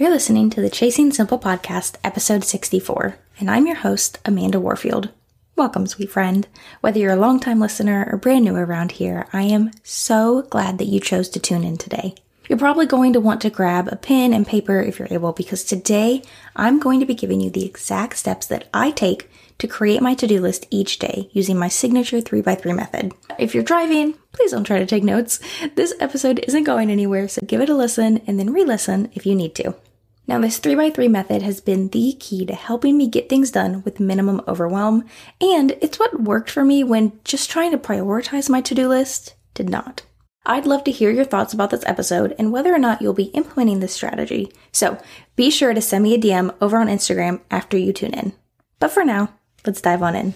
You're listening to the Chasing Simple Podcast, episode 64, and I'm your host, Amanda Warfield. Welcome, sweet friend. Whether you're a longtime listener or brand new around here, I am so glad that you chose to tune in today. You're probably going to want to grab a pen and paper if you're able, because today I'm going to be giving you the exact steps that I take to create my to-do list each day using my signature 3x3 method. If you're driving, please don't try to take notes. This episode isn't going anywhere, so give it a listen and then re-listen if you need to. Now, this 3x3 method has been the key to helping me get things done with minimum overwhelm, and it's what worked for me when just trying to prioritize my to-do list did not. I'd love to hear your thoughts about this episode and whether or not you'll be implementing this strategy, so be sure to send me a DM over on Instagram after you tune in. But for now, let's dive on in.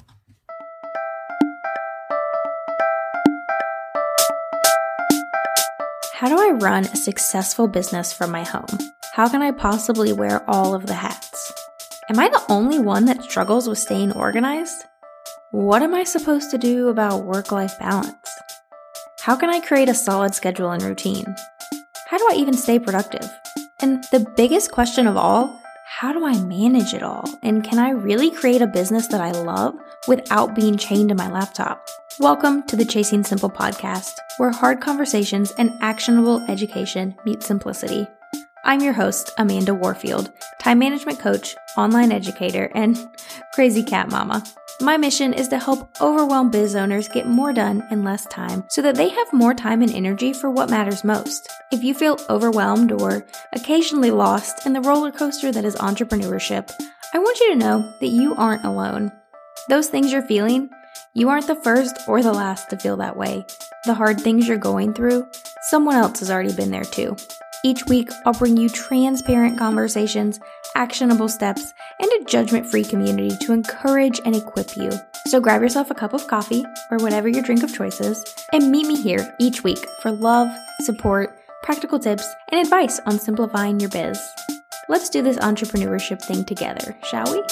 How do I run a successful business from my home? How can I possibly wear all of the hats? Am I the only one that struggles with staying organized? What am I supposed to do about work-life balance? How can I create a solid schedule and routine? How do I even stay productive? And the biggest question of all, how do I manage it all? And can I really create a business that I love without being chained to my laptop? Welcome to the Chasing Simple Podcast, where hard conversations and actionable education meet simplicity. I'm your host, Amanda Warfield, time management coach, online educator, and crazy cat mama. My mission is to help overwhelmed biz owners get more done in less time so that they have more time and energy for what matters most. If you feel overwhelmed or occasionally lost in the roller coaster that is entrepreneurship, I want you to know that you aren't alone. Those things you're feeling, you aren't the first or the last to feel that way. The hard things you're going through, someone else has already been there too. Each week, I'll bring you transparent conversations, actionable steps, and a judgment-free community to encourage and equip you. So grab yourself a cup of coffee or whatever your drink of choice is, and meet me here each week for love, support, practical tips, and advice on simplifying your biz. Let's do this entrepreneurship thing together, shall we?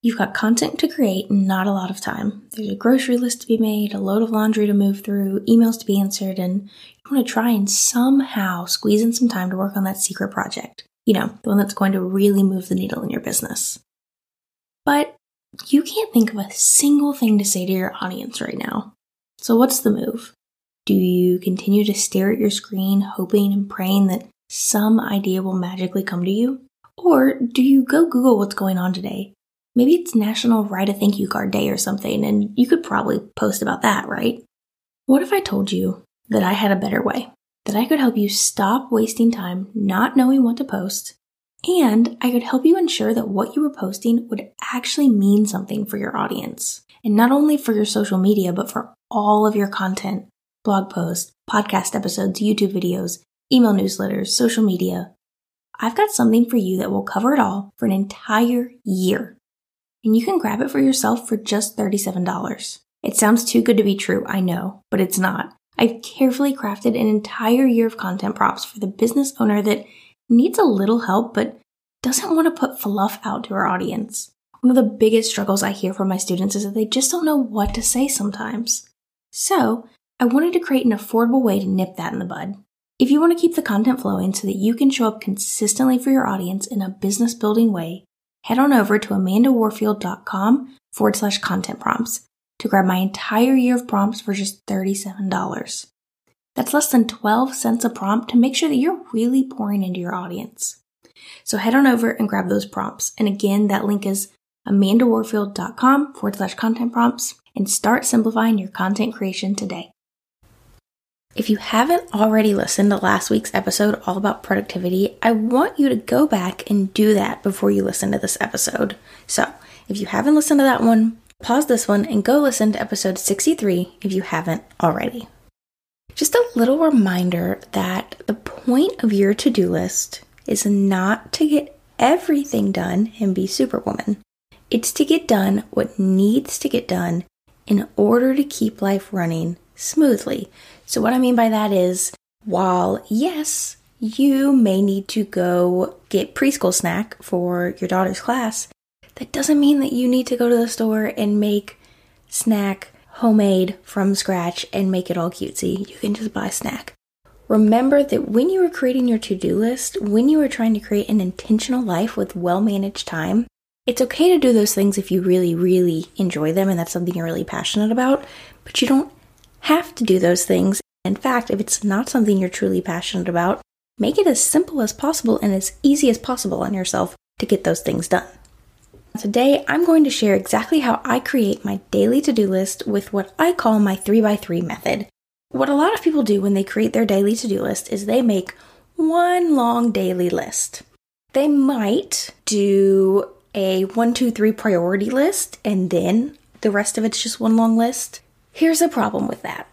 You've got content to create and not a lot of time. There's a grocery list to be made, a load of laundry to move through, emails to be answered, and you want to try and somehow squeeze in some time to work on that secret project. You know, the one that's going to really move the needle in your business. But you can't think of a single thing to say to your audience right now. So what's the move? Do you continue to stare at your screen, hoping and praying that some idea will magically come to you? Or do you go Google what's going on today? Maybe it's National Write a Thank You Card Day or something, and you could probably post about that, right? What if I told you that I had a better way, that I could help you stop wasting time not knowing what to post, and I could help you ensure that what you were posting would actually mean something for your audience, and not only for your social media, but for all of your content, blog posts, podcast episodes, YouTube videos, email newsletters, social media. I've got something for you that will cover it all for an entire year. And you can grab it for yourself for just $37. It sounds too good to be true, I know, but it's not. I've carefully crafted an entire year of content prompts for the business owner that needs a little help but doesn't want to put fluff out to her audience. One of the biggest struggles I hear from my students is that they just don't know what to say sometimes. So I wanted to create an affordable way to nip that in the bud. If you want to keep the content flowing so that you can show up consistently for your audience in a business-building way, head on over to amandawarfield.com/content prompts to grab my entire year of prompts for just $37. That's less than 12 cents a prompt to make sure that you're really pouring into your audience. So head on over and grab those prompts. And again, that link is amandawarfield.com/content prompts and start simplifying your content creation today. If you haven't already listened to last week's episode all about productivity, I want you to go back and do that before you listen to this episode. So if you haven't listened to that one, pause this one and go listen to episode 63 if you haven't already. Just a little reminder that the point of your to-do list is not to get everything done and be Superwoman. It's to get done what needs to get done in order to keep life running smoothly. So what I mean by that is, while yes, you may need to go get preschool snack for your daughter's class, that doesn't mean that you need to go to the store and make snack homemade from scratch and make it all cutesy. You can just buy snack. Remember that when you were creating your to-do list, when you were trying to create an intentional life with well-managed time, it's okay to do those things if you really, really enjoy them and that's something you're really passionate about, but you don't have to do those things. In fact, if it's not something you're truly passionate about, make it as simple as possible and as easy as possible on yourself to get those things done. Today, I'm going to share exactly how I create my daily to-do list with what I call my 3x3 method. What a lot of people do when they create their daily to-do list is they make one long daily list. They might do a 1, 2, 3 priority list, and then the rest of it's just one long list. Here's the problem with that.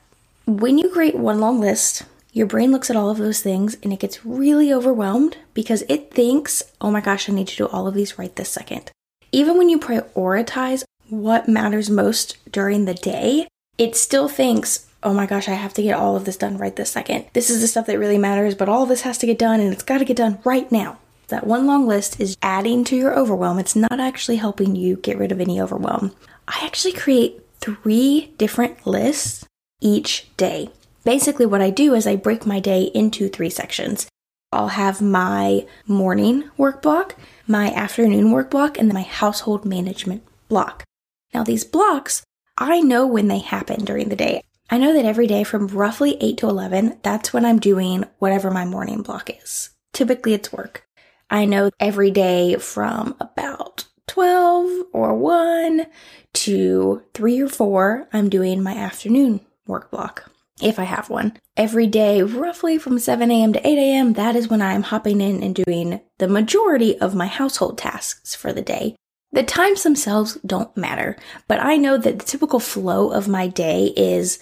When you create one long list, your brain looks at all of those things and it gets really overwhelmed because it thinks, oh my gosh, I need to do all of these right this second. Even when you prioritize what matters most during the day, it still thinks, oh my gosh, I have to get all of this done right this second. This is the stuff that really matters, but all of this has to get done and it's got to get done right now. That one long list is adding to your overwhelm. It's not actually helping you get rid of any overwhelm. I actually create 3 different lists each day. Basically, what I do is I break my day into 3 sections. I'll have my morning work block, my afternoon work block, and then my household management block. Now these blocks, I know when they happen during the day. I know that every day from roughly 8 to 11, that's when I'm doing whatever my morning block is. Typically it's work. I know every day from about 12 or 1 to 3 or 4, I'm doing my afternoon work block. If I have one. Every day, roughly from 7 a.m. to 8 a.m., that is when I'm hopping in and doing the majority of my household tasks for the day. The times themselves don't matter, but I know that the typical flow of my day is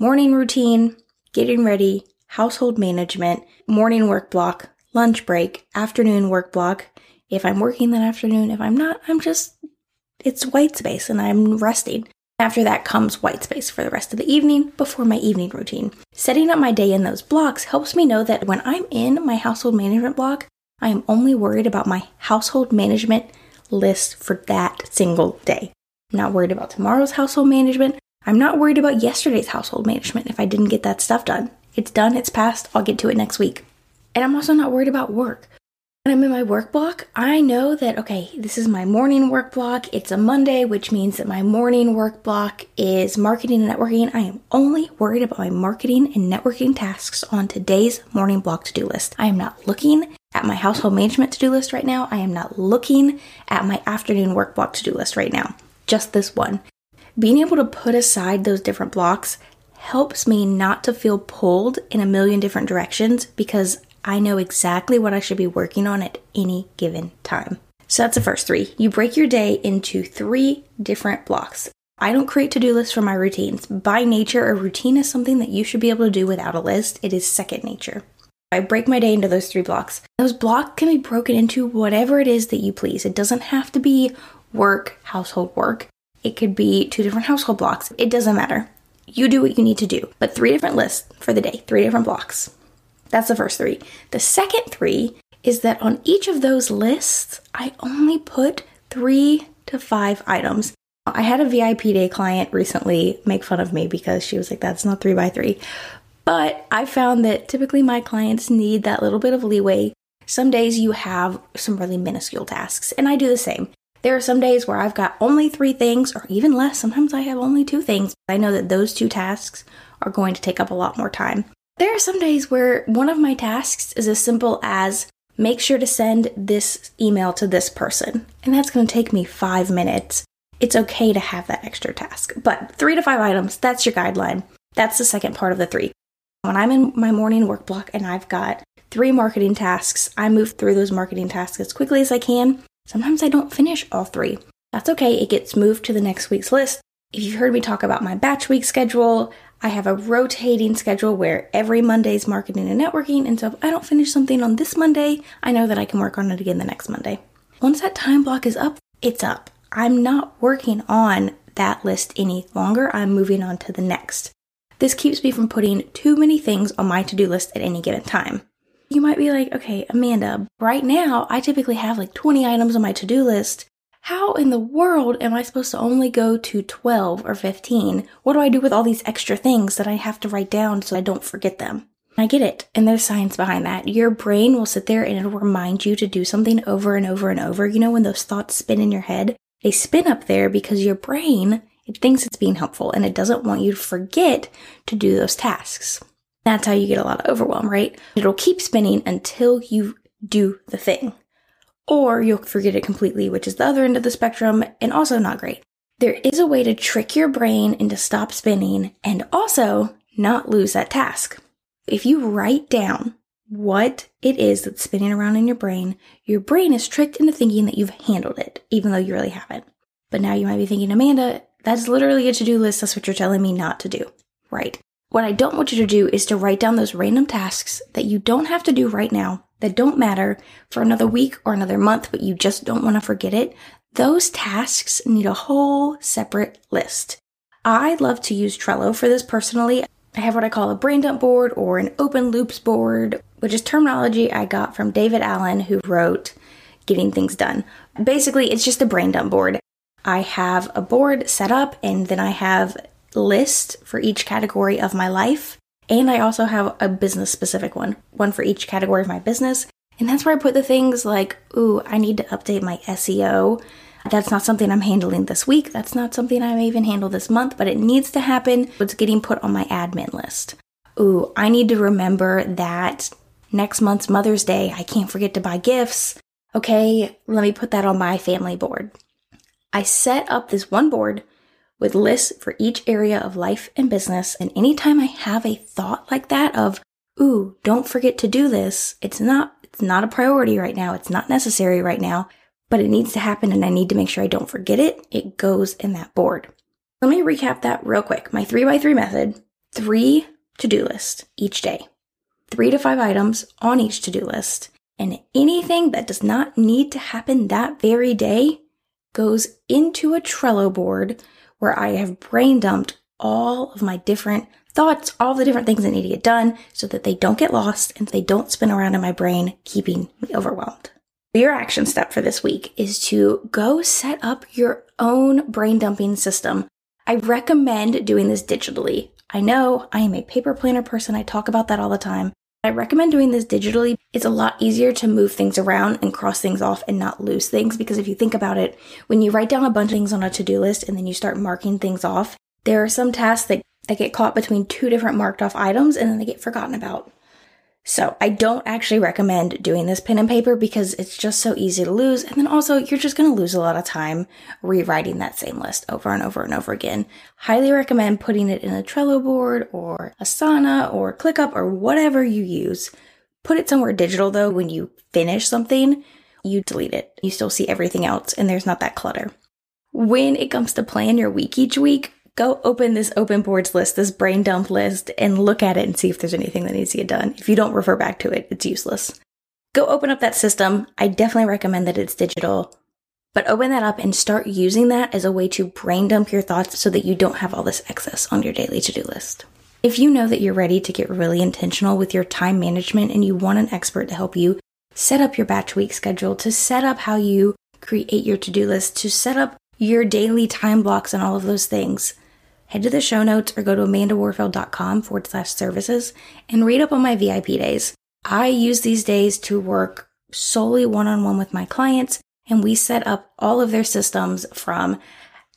morning routine, getting ready, household management, morning work block, lunch break, afternoon work block. If I'm working that afternoon, if I'm not, it's white space and I'm resting. After that comes white space for the rest of the evening before my evening routine. Setting up my day in those blocks helps me know that when I'm in my household management block, I am only worried about my household management list for that single day. I'm not worried about tomorrow's household management. I'm not worried about yesterday's household management if I didn't get that stuff done. It's done, it's past, I'll get to it next week. And I'm also not worried about work. When I'm in my work block, I know that, okay, this is my morning work block. It's a Monday, which means that my morning work block is marketing and networking. I am only worried about my marketing and networking tasks on today's morning block to-do list. I am not looking at my household management to-do list right now. I am not looking at my afternoon work block to-do list right now. Just this one. Being able to put aside those different blocks helps me not to feel pulled in a million different directions because I know exactly what I should be working on at any given time. So that's the first 3. You break your day into 3 different blocks. I don't create to-do lists for my routines. By nature, a routine is something that you should be able to do without a list. It is second nature. I break my day into those 3 blocks. Those blocks can be broken into whatever it is that you please. It doesn't have to be work, household work. It could be 2 different household blocks. It doesn't matter. You do what you need to do. But 3 different lists for the day, 3 different blocks. That's the first 3. The second 3 is that on each of those lists, I only put 3 to 5 items. I had a VIP day client recently make fun of me because she was like, that's not 3x3. But I found that typically my clients need that little bit of leeway. Some days you have some really minuscule tasks, and I do the same. There are some days where I've got only 3 things or even less. Sometimes I have only 2 things. I know that those 2 tasks are going to take up a lot more time. There are some days where one of my tasks is as simple as make sure to send this email to this person, and that's going to take me 5 minutes. It's okay to have that extra task, but 3 to 5 items, that's your guideline. That's the second part of the 3. When I'm in my morning work block and I've got 3 marketing tasks, I move through those marketing tasks as quickly as I can. Sometimes I don't finish all 3. That's okay. It gets moved to the next week's list. If you've heard me talk about my batch week schedule, I have a rotating schedule where every Monday's marketing and networking, and so if I don't finish something on this Monday, I know that I can work on it again the next Monday. Once that time block is up, it's up. I'm not working on that list any longer. I'm moving on to the next. This keeps me from putting too many things on my to-do list at any given time. You might be like, okay, Amanda, right now I typically have like 20 items on my to-do list. how in the world am I supposed to only go to 12 or 15? What do I do with all these extra things that I have to write down so I don't forget them? I get it. And there's science behind that. Your brain will sit there and it'll remind you to do something over and over and over. You know, when those thoughts spin in your head, they spin up there because your brain, it thinks it's being helpful and it doesn't want you to forget to do those tasks. That's how you get a lot of overwhelm, right? It'll keep spinning until you do the thing. Or you'll forget it completely, which is the other end of the spectrum and also not great. There is a way to trick your brain into stop spinning and also not lose that task. If you write down what it is that's spinning around in your brain is tricked into thinking that you've handled it, even though you really haven't. But now you might be thinking, Amanda, that's literally a to-do list. That's what you're telling me not to do, right? What I don't want you to do is to write down those random tasks that you don't have to do right now, that don't matter for another week or another month, but you just don't want to forget it. Those tasks need a whole separate list. I love to use Trello for this personally. I have what I call a brain dump board or an open loops board, which is terminology I got from David Allen, who wrote Getting Things Done. Basically, it's just a brain dump board. I have a board set up, and then I have lists for each category of my life. And I also have a business-specific one for each category of my business. And that's where I put the things like, ooh, I need to update my SEO. That's not something I'm handling this week. That's not something I may even handle this month, but it needs to happen. It's getting put on my admin list. Ooh, I need to remember that next month's Mother's Day, I can't forget to buy gifts. Okay, let me put that on my family board. I set up this one board with lists for each area of life and business. And anytime I have a thought like that of, ooh, don't forget to do this, it's not a priority right now, it's not necessary right now, but it needs to happen and I need to make sure I don't forget it, it goes in that board. Let me recap that real quick. My 3x3 method, 3 to-do lists each day, 3 to 5 items on each to-do list, and anything that does not need to happen that very day goes into a Trello board where I have brain dumped all of my different thoughts, all the different things that need to get done so that they don't get lost and they don't spin around in my brain, keeping me overwhelmed. Your action step for this week is to go set up your own brain dumping system. I recommend doing this digitally. I know I am a paper planner person. I talk about that all the time. I recommend doing this digitally. It's a lot easier to move things around and cross things off and not lose things, because if you think about it, when you write down a bunch of things on a to-do list and then you start marking things off, there are some tasks that get caught between 2 different marked off items and then they get forgotten about. So I don't actually recommend doing this pen and paper because it's just so easy to lose. And then also you're just going to lose a lot of time rewriting that same list over and over and over again. Highly recommend putting it in a Trello board or Asana or ClickUp or whatever you use. Put it somewhere digital though. When you finish something, you delete it. You still see everything else and there's not that clutter. When it comes to plan your week each week, go open this open boards list, this brain dump list, and look at it and see if there's anything that needs to get done. If you don't refer back to it, it's useless. Go open up that system. I definitely recommend that it's digital, but open that up and start using that as a way to brain dump your thoughts so that you don't have all this excess on your daily to-do list. If you know that you're ready to get really intentional with your time management and you want an expert to help you set up your batch week schedule, to set up how you create your to-do list, to set up your daily time blocks and all of those things, head to the show notes or go to amandawarfield.com/services and read up on my VIP days. I use these days to work solely one-on-one with my clients, and we set up all of their systems from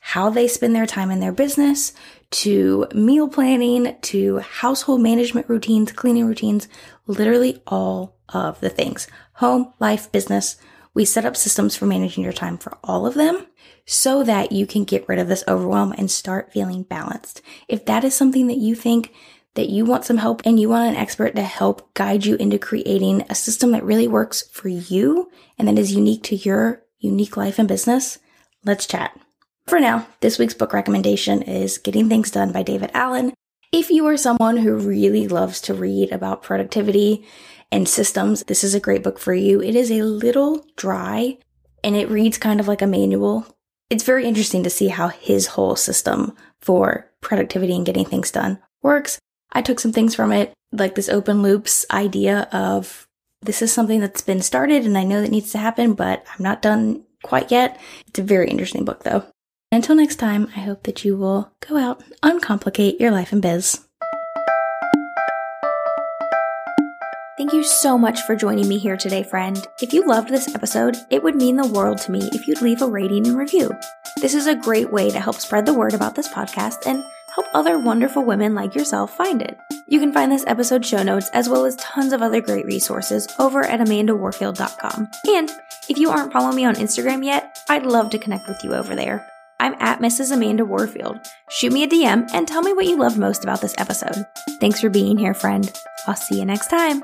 how they spend their time in their business to meal planning to household management routines, cleaning routines, literally all of the things. Home, life, business. We set up systems for managing your time for all of them so that you can get rid of this overwhelm and start feeling balanced. If that is something that you think that you want some help and you want an expert to help guide you into creating a system that really works for you and that is unique to your unique life and business, let's chat. For now, this week's book recommendation is Getting Things Done by David Allen. If you are someone who really loves to read about productivity and systems, this is a great book for you. It is a little dry and it reads kind of like a manual. It's very interesting to see how his whole system for productivity and getting things done works. I took some things from it, like this open loops idea of this is something that's been started and I know that needs to happen, but I'm not done quite yet. It's a very interesting book, though. Until next time, I hope that you will go out and uncomplicate your life in biz. Thank you so much for joining me here today, friend. If you loved this episode, it would mean the world to me if you'd leave a rating and review. This is a great way to help spread the word about this podcast and help other wonderful women like yourself find it. You can find this episode's show notes as well as tons of other great resources over at amandawarfield.com. And if you aren't following me on Instagram yet, I'd love to connect with you over there. I'm at Mrs. Amanda Warfield. Shoot me a DM and tell me what you loved most about this episode. Thanks for being here, friend. I'll see you next time.